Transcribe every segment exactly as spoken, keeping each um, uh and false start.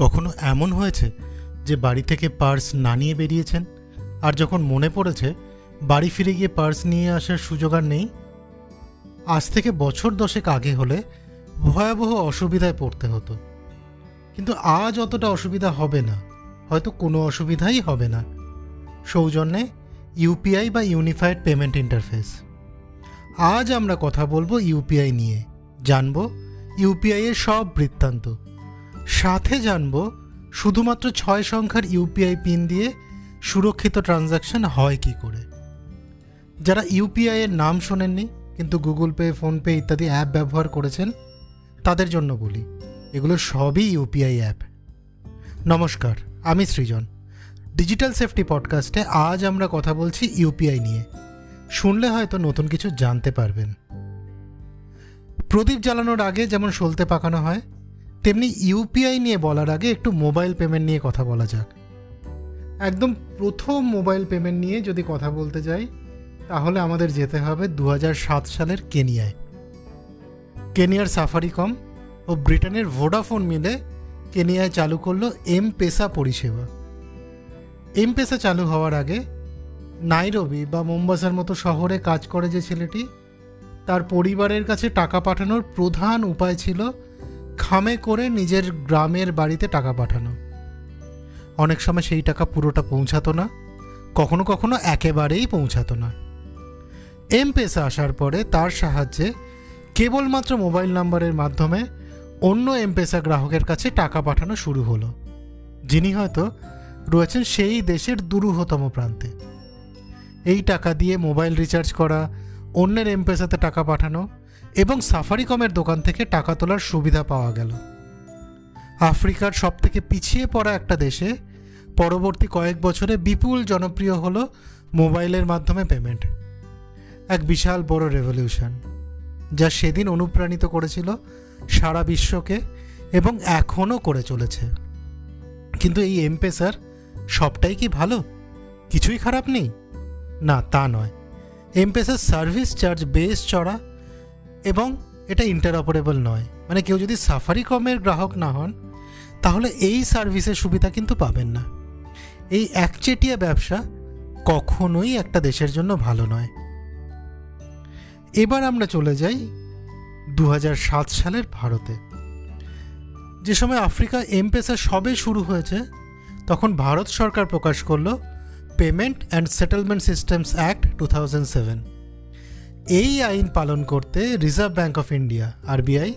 কখনো এমন হয়েছে যে বাড়ি থেকে পার্স না নিয়ে বেরিয়েছেন, আর যখন মনে পড়েছে বাড়ি ফিরে গিয়ে পার্স নিয়ে আসার সুযোগ আর নেই? আজ থেকে বছর দশেক আগে হলে ভয়াবহ অসুবিধায় পড়তে হতো, কিন্তু আজ অতটা অসুবিধা হবে না, হয়তো কোনো অসুবিধাই হবে না। সৌজন্যে ইউপিআই বা ইউনিফাইড পেমেন্ট ইন্টারফেস। আজ আমরা কথা বলবো ইউপিআই নিয়ে, জানবো ইউপিআই এর সব বৃত্তান্ত, সাথে জানবো শুধুমাত্র ছয় সংখ্যার ইউপিআই পিন দিয়ে সুরক্ষিত ট্রানজাকশন হয় কি করে। যারা ইউপিআই এর নাম শোনেননি কিন্তু গুগল পে, ফোনপে ইত্যাদি অ্যাপ ব্যবহার করেছেন তাদের জন্য বলি, এগুলো সবই ইউপিআই অ্যাপ। নমস্কার, আমি সৃজন। ডিজিটাল সেফটি পডকাস্টে আজ আমরা কথা বলছি ইউপিআই নিয়ে। শুনলে হয়তো নতুন কিছু জানতে পারবেন। প্রদীপ জ্বালানোর আগে যেমন সলতে পাকানো হয়, তেমনি ইউপিআই নিয়ে বলার আগে একটু মোবাইল পেমেন্ট নিয়ে কথা বলা যাক। একদম প্রথম মোবাইল পেমেন্ট নিয়ে যদি কথা বলতে যাই, তাহলে আমাদের যেতে হবে দু হাজার সাত সালের কেনিয়ায়। কেনিয়ার সাফারিকম ও ব্রিটেনের ভোডাফোন মিলে কেনিয়ায় চালু করলো এম পেসা পরিষেবা। এম পেসা চালু হওয়ার আগে নাইরোবি বা মোম্বাসার মতো শহরে কাজ করে যে ছেলেটি, তার পরিবারের কাছে টাকা পাঠানোর প্রধান উপায় ছিল খামে করে নিজের গ্রামের বাড়িতে টাকা পাঠানো। অনেক সময় সেই টাকা পুরোটা পৌঁছাতো না, কখনো কখনো একেবারেই পৌঁছাতো না। এম পেসা আসার পরে তার সাহায্যে কেবলমাত্র মোবাইল নাম্বারের মাধ্যমে অন্য এম পেসা গ্রাহকের কাছে টাকা পাঠানো শুরু হলো, যিনি হয়তো রয়েছেন সেই দেশের দুরূহতম প্রান্তে। এই টাকা দিয়ে মোবাইল রিচার্জ করা, অন্যের এম পেসাতে টাকা পাঠানো এবং সাফারিকমের দোকান থেকে টাকা তোলার সুবিধা পাওয়া গেল। আফ্রিকার সবথেকে পিছিয়ে পড়া একটা দেশে পরবর্তী কয়েক বছরে বিপুল জনপ্রিয় হলো মোবাইলের মাধ্যমে পেমেন্ট, এক বিশাল বড় রেভলিউশন, যা সেদিন অনুপ্রাণিত করেছিল সারা বিশ্বকে এবং এখনও করে চলেছে। কিন্তু এই এম পেসার সবটাই কি ভালো? কিছুই খারাপ নেই? না, তা নয়। এম পেসার সার্ভিস চার্জ বেশ চড়া এবং এটা ইন্টারঅপারেবল নয়, মানে কেউ যদি সাফারিকমের গ্রাহক না হন তাহলে এই সার্ভিসের সুবিধা কিন্তু পাবেন না। এই একচেটিয়া ব্যবসা কখনোই একটা দেশের জন্য ভালো নয়। এবার আমরা চলে যাই দু হাজার সাত সালের ভারতে। যে সময় আফ্রিকা এম পেসা সবে শুরু হয়েছে, তখন ভারত সরকার প্রকাশ করল payment and settlement systems act two thousand seven. এই আইন পালন করতে Reserve Bank of India RBI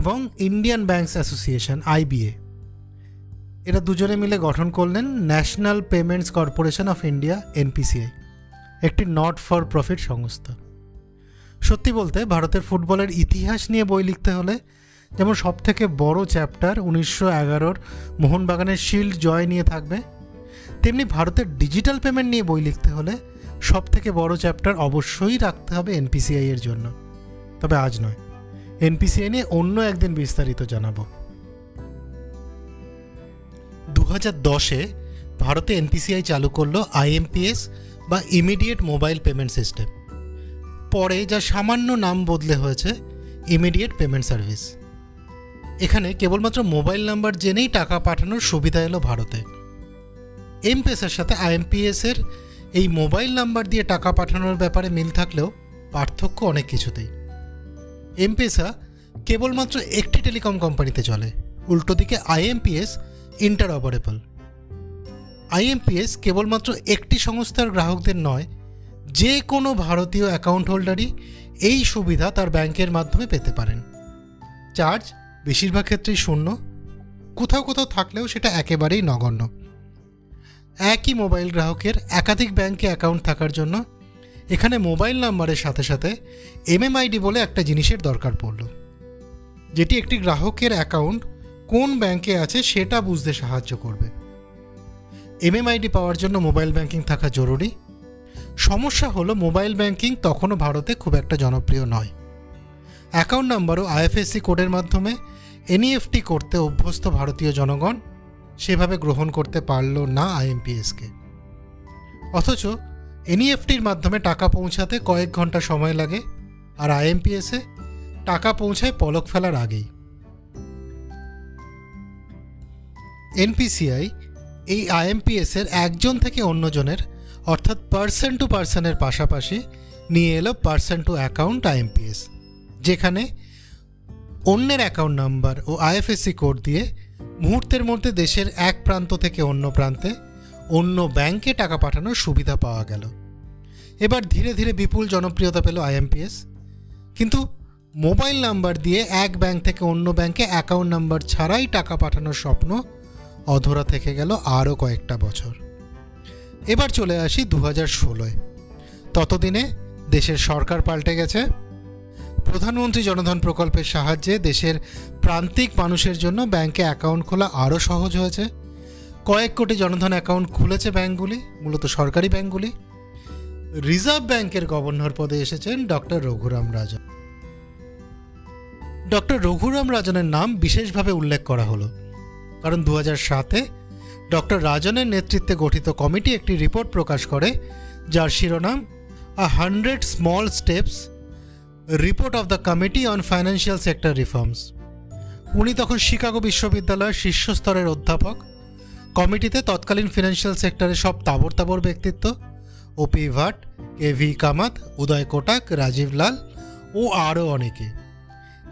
এবং ইন্ডিয়ান ব্যাঙ্কস অ্যাসোসিয়েশন আইবিএ, এরা দুজনে মিলে গঠন করলেন National Payments Corporation of India NPCI, একটি নট ফর প্রফিট সংস্থা। সত্যি বলতে ভারতের ফুটবলের ইতিহাস নিয়ে বই লিখতে হলে যেমন সবথেকে বড় চ্যাপ্টার উনিশশো এগারোর মোহনবাগানের শিল্ড জয় নিয়ে থাকবে, তেমনি ভারতের ডিজিটাল পেমেন্ট নিয়ে বই লিখতে হলে সবথেকে বড় চ্যাপ্টার অবশ্যই রাখতে হবে এনপিসিআই এর জন্য। তবে আজ নয়, এনপিসিআই নিয়ে অন্য একদিন বিস্তারিত জানাবো। দু হাজার দশে ভারতে এনপিসিআই চালু করলো আইএমপিএস বা ইমিডিয়েট মোবাইল পেমেন্ট সিস্টেম, পরে যা সামান্য নাম বদলে হয়েছে ইমিডিয়েট পেমেন্ট সার্ভিস। এখানে কেবলমাত্র মোবাইল নাম্বার জেনেই টাকা পাঠানোর সুবিধা এলো ভারতে। এম পেসার সাথে আইএমপিএস এর এই মোবাইল নাম্বার দিয়ে টাকা পাঠানোর ব্যাপারে মিল থাকলেও পার্থক্য অনেক কিছুতেই। এম পেসা কেবলমাত্র একটি টেলিকম কোম্পানিতে চলে, উল্টো দিকে আইএমপিএস ইন্টারঅপারেবল। আইএমপিএস কেবলমাত্র একটি সংস্থার গ্রাহকদের নয়, যে কোনো ভারতীয় অ্যাকাউন্ট হোল্ডারই এই সুবিধা তার ব্যাংকের মাধ্যমে পেতে পারেন। চার্জ বেশিরভাগ ক্ষেত্রেই শূন্য, কোথাও কোথাও থাকলেও সেটা একেবারেই নগণ্য। একই মোবাইল গ্রাহকের একাধিক ব্যাংকে অ্যাকাউন্ট থাকার জন্য এখানে মোবাইল নাম্বারের সাথে সাথে এমএমআইডি বলে একটা জিনিসের দরকার পড়ল, যেটি একটি গ্রাহকের অ্যাকাউন্ট কোন ব্যাংকে আছে সেটা বুঝতে সাহায্য করবে। এমএমআইডি পাওয়ার জন্য মোবাইল ব্যাংকিং থাকা জরুরি। সমস্যা হলো মোবাইল ব্যাংকিং তখনও ভারতে খুব একটা জনপ্রিয় নয়। অ্যাকাউন্ট নাম্বার ও আইএফএসসি কোডের মাধ্যমে এনইএফটি করতে অভ্যস্ত ভারতীয় জনগণ সেভাবে গ্রহণ করতে পারল না আইএমপিএসকে। অথচ এনইএফটির মাধ্যমে টাকা পৌঁছাতে কয়েক ঘন্টা সময় লাগে, আর আইএমপিএসে টাকা পৌঁছায় পলক ফেলার আগেই। এনপিসিআই এই আইএমপিএসের একজন থেকে অন্যজনের অর্থাৎ পার্সন টু পার্সনের পাশাপাশি নিয়ে এলো পার্সন টু অ্যাকাউন্ট আইএমপিএস, যেখানে অন্যের অ্যাকাউন্ট নাম্বার ও আইএফএসসি কোড দিয়ে মুহূর্তের মধ্যে দেশের এক প্রান্ত থেকে অন্য প্রান্তে অন্য ব্যাংকে টাকা পাঠানোর সুবিধা পাওয়া গেল। এবার ধীরে ধীরে বিপুল জনপ্রিয়তা পেল আইএমপিএস। কিন্তু মোবাইল নাম্বার দিয়ে এক ব্যাংক থেকে অন্য ব্যাংকে অ্যাকাউন্ট নাম্বার ছাড়াই টাকা পাঠানোর স্বপ্ন অধরা থেকে গেল আরও কয়েকটা বছর। এবার চলে আসি দু হাজার ষোলোয়। ততদিনে দেশের সরকার পাল্টে গেছে। প্রধানমন্ত্রী জনধন প্রকল্পের সাহায্যে দেশের প্রান্তিক মানুষের জন্য ব্যাংকে অ্যাকাউন্ট খোলা আরও সহজ হয়েছে। কয়েক কোটি জনধন অ্যাকাউন্ট খুলেছে ব্যাংকগুলি, মূলত সরকারি ব্যাংকগুলি। রিজার্ভ ব্যাংকের গভর্নর পদে এসেছেন ডক্টর রঘুরাম রাজন। ডক্টর রঘুরাম রাজনের নাম বিশেষভাবে উল্লেখ করা হলো কারণ দু হাজার সাতে ডক্টর রাজনের নেতৃত্বে গঠিত কমিটি একটি রিপোর্ট প্রকাশ করে যার শিরোনাম a hundred small steps report of the committee on financial sector reforms. উনি তখন শিকাগো বিশ্ববিদ্যালয়ের শীর্ষস্তরের অধ্যাপক। কমিটিতে তৎকালীন ফিনান্সিয়াল সেক্টরের সব তাবড় তাবড় ব্যক্তিত্ব ওপি ভাট, এ ভি কামাত, উদয় কোটাক, রাজীব লাল ও আরও অনেকে।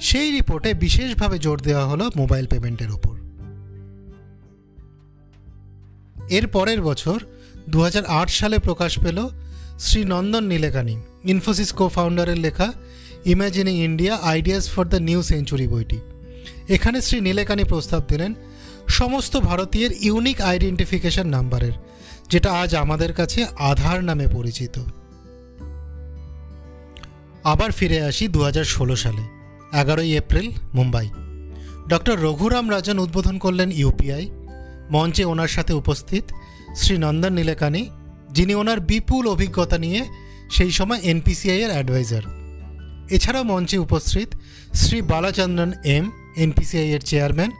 সেই রিপোর্টে বিশেষভাবে জোর দেওয়া হলো মোবাইল পেমেন্টের ওপর। এর পরের বছর দু হাজার আট সালে প্রকাশ পেল শ্রী নন্দন নীলেকানি, ইনফোসিস কো ফাউন্ডারের লেখা imagining India ideas for the new century বইটি। এখানে শ্রী নীলেকানি প্রস্তাব দিলেন সমস্ত ভারতীয়ের ইউনিক আইডেন্টিফিকেশন নাম্বারের, যেটা আজ আমাদের কাছে আধার নামে পরিচিত। আবার ফিরে আসি দু হাজার ষোলো সালে এগারোই এপ্রিল মুম্বাই। ডক্টর রঘুরাম রাজন উদ্বোধন করলেন ইউপিআই। মঞ্চে ওনার সাথে উপস্থিত শ্রী নন্দন নীলেকানি, যিনি ওনার বিপুল অভিজ্ঞতা নিয়ে সেই সময় এনপিসিআই এর অ্যাডভাইজার। এছাড়াও মঞ্চে উপস্থিত শ্রী বালাচন্দ্রন এম, এনপিসিআই এর চেয়ারম্যান,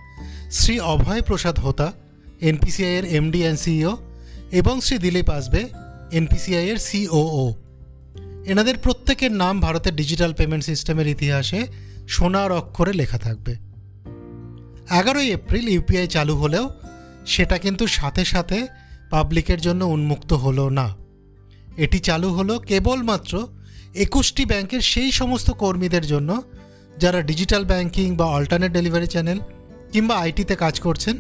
শ্রী অভয় প্রসাদ হোতা, এনপিসিআই এর এমডি অ্যান্ড সিইও, এবং শ্রী দিলীপ আসবে, এনপিসিআই এর সিওও। এনাদের প্রত্যেকের নাম ভারতের ডিজিটাল পেমেন্ট সিস্টেমের ইতিহাসে সোনার অক্ষরে লেখা থাকবে। এগারোই এপ্রিল ইউপিআই চালু হলেও সেটা কিন্তু সাথে সাথে পাবলিকের জন্য উন্মুক্ত হলো না। এটি চালু হলো কেবলমাত্র একুশটি ব্যাংকের সেই সমস্ত কর্মীদের জন্য যারা ডিজিটাল ব্যাংকিং বা অল্টারনেট ডেলিভারি চ্যানেল কিংবা আইটিতে কাজ করছেন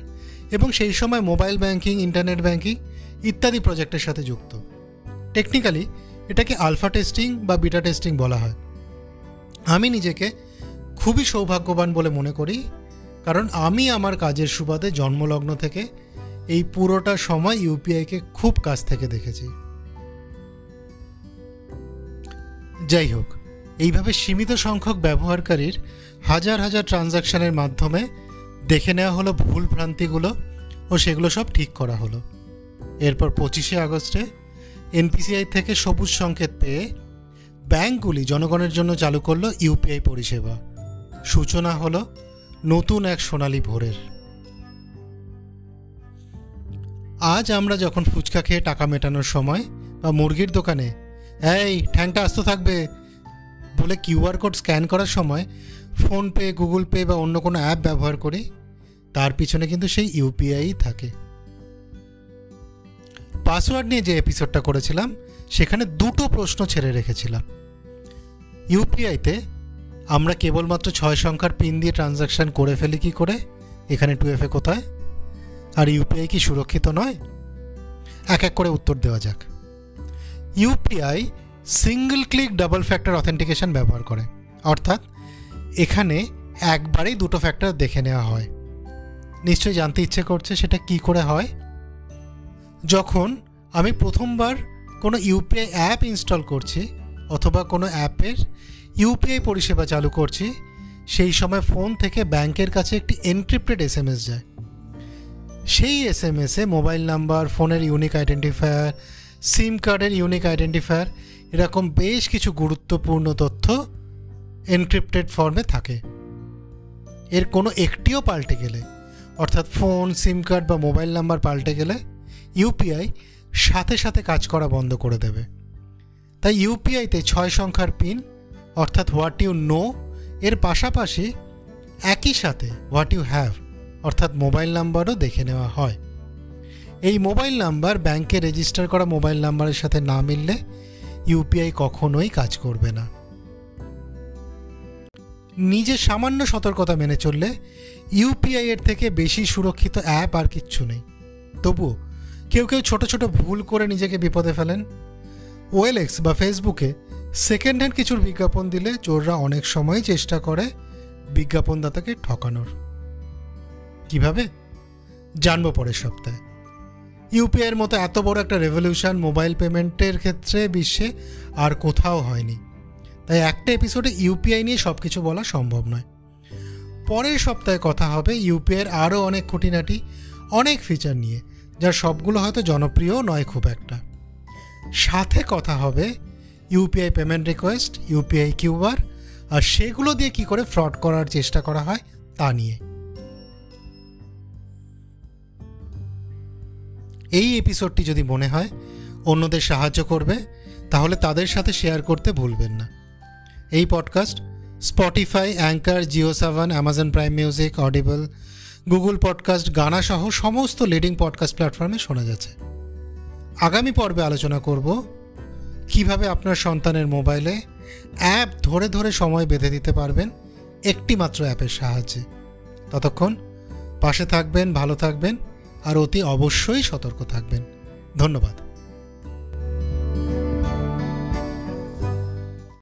এবং সেই সময় মোবাইল ব্যাংকিং, ইন্টারনেট ব্যাংকিং ইত্যাদি প্রজেক্টের সাথে যুক্ত। টেকনিক্যালি এটাকে আলফা টেস্টিং বা বিটা টেস্টিং বলা হয়। আমি নিজেকে খুবই সৌভাগ্যবান বলে মনে করি, কারণ আমি আমার কাজের সুবাদে জন্মলগ্ন থেকে এই পুরোটা সময় ইউপিআইকে খুব কাছ থেকে দেখেছি। যাই হোক, এইভাবে সীমিত সংখ্যক ব্যবহারকারীর হাজার হাজার ট্রানজ্যাকশানের মাধ্যমে দেখে নেওয়া হলো ভুল ভ্রান্তিগুলো ও সেগুলো সব ঠিক করা হলো। এরপর পঁচিশে আগস্টে এনপিসিআই থেকে সবুজ সংকেত পেয়ে ব্যাংকগুলি জনগণের জন্য চালু করলো ইউপিআই পরিষেবা। সূচনা হলো নতুন এক সোনালী ভোরের। আজ আমরা যখন ফুচকা খেয়ে টাকা মেটানোর সময় বা মুরগির দোকানে এই ঠ্যাংটা আস্ত থাকবে বলে কিউআর কোড স্ক্যান করার সময় ফোনপে, গুগল পে বা অন্য কোনো অ্যাপ ব্যবহার করি, তার পিছনে কিন্তু সেই ইউপিআই থাকে। পাসওয়ার্ড নিয়ে যে এপিসোডটা করেছিলাম সেখানে দুটো প্রশ্ন ছেড়ে রেখেছিলাম। ইউপিআইতে আমরা কেবলমাত্র ছয় সংখ্যার পিন দিয়ে ট্রানজ্যাকশান করে ফেলি কী করে? এখানে টু এফ এ কোথায়? আর ইউপিআই কি সুরক্ষিত নয়? এক এক করে উত্তর দেওয়া যাক। UPI single click double factor authentication ব্যবহার করে, অর্থাৎ এখানে একবারেই দুটো ফ্যাক্টর দেখে নেওয়া হয়। নিশ্চয়ই জানতে ইচ্ছে করছে সেটা কি করে হয়। যখন আমি প্রথমবার কোনো ইউপিআই অ্যাপ ইনস্টল করছি অথবা কোনো অ্যাপের ইউপিআই পরিষেবা চালু করছি, সেই সময় ফোন থেকে ব্যাংকের কাছে একটি এনক্রিপ্টেড এস এম এস যায়। সেই এস এম এসে মোবাইল নাম্বার, ফোনের ইউনিক আইডেন্টিফায়ার, সিম কার্ডের ইউনিক আইডেন্টিফায়ার, এরকম বেশ কিছু গুরুত্বপূর্ণ তথ্য এনক্রিপ্টেড ফর্মে থাকে। এর কোনো একটিও পাল্টে গেলে, অর্থাৎ ফোন, সিম কার্ড বা মোবাইল নাম্বার পাল্টে গেলে ইউপিআই সাথে সাথে কাজ করা বন্ধ করে দেবে। তাই ইউপিআইতে ছয় সংখ্যার পিন অর্থাৎ হোয়াট ইউ নো এর পাশাপাশি একই সাথে হোয়াট ইউ হ্যাভ অর্থাৎ মোবাইল নাম্বারও দেখে নেওয়া হয়। এই মোবাইল নাম্বার ব্যাংকে রেজিস্টার করা মোবাইল নাম্বারের সাথে না মিললে ইউপিআই কখনোই কাজ করবে না। নিজের সামান্য সতর্কতা মেনে চললে ইউপিআই এর থেকে বেশি সুরক্ষিত অ্যাপ আর কিচ্ছু নেই। তবুও কেউ কেউ ছোট ছোট ভুল করে নিজেকে বিপদে ফেলেন। ওএলএক্স বা ফেসবুকে সেকেন্ড হ্যান্ড কিছুর বিজ্ঞাপন দিলে চোররা অনেক সময় চেষ্টা করে বিজ্ঞাপনদাতাকে ঠকানোর। কিভাবে জানবো পরের সপ্তাহে। ইউপিআইয়ের মতো এত বড় একটা রেভলিউশন মোবাইল পেমেন্টের ক্ষেত্রে বিশ্বে আর কোথাও হয়নি, তাই একটা এপিসোডে ইউপিআই নিয়ে সব কিছু বলা সম্ভব নয়। পরের সপ্তাহে কথা হবে ইউপিআইয়ের আরও অনেক খুঁটিনাটি, অনেক ফিচার নিয়ে, যার সবগুলো হয়তো জনপ্রিয় নয় খুব একটা। সাথে কথা হবে UPI payment request, UPI QR আর সেগুলো দিয়ে কী করে ফ্রড করার চেষ্টা করা হয় তা নিয়ে। এই এপিসোডটি যদি মনে হয় অন্যদের সাহায্য করবে, তাহলে তাদের সাথে শেয়ার করতে ভুলবেন না। এই podcast Spotify, Anchor, Jio Saavn, Amazon Prime music, Audible, Google podcast, Gaana সহ সমস্ত লিডিং পডকাস্ট প্ল্যাটফর্মে শোনা যাচ্ছে। আগামী পর্বে আলোচনা করব কিভাবে আপনার সন্তানের মোবাইলে অ্যাপ ধরে ধরে সময় বেঁধে দিতে পারবেন একটি মাত্র অ্যাপের সাহায্যে। ততক্ষণ পাশে থাকবেন, ভালো থাকবেন আর অতি অবশ্যই সতর্ক থাকবেন। ধন্যবাদ।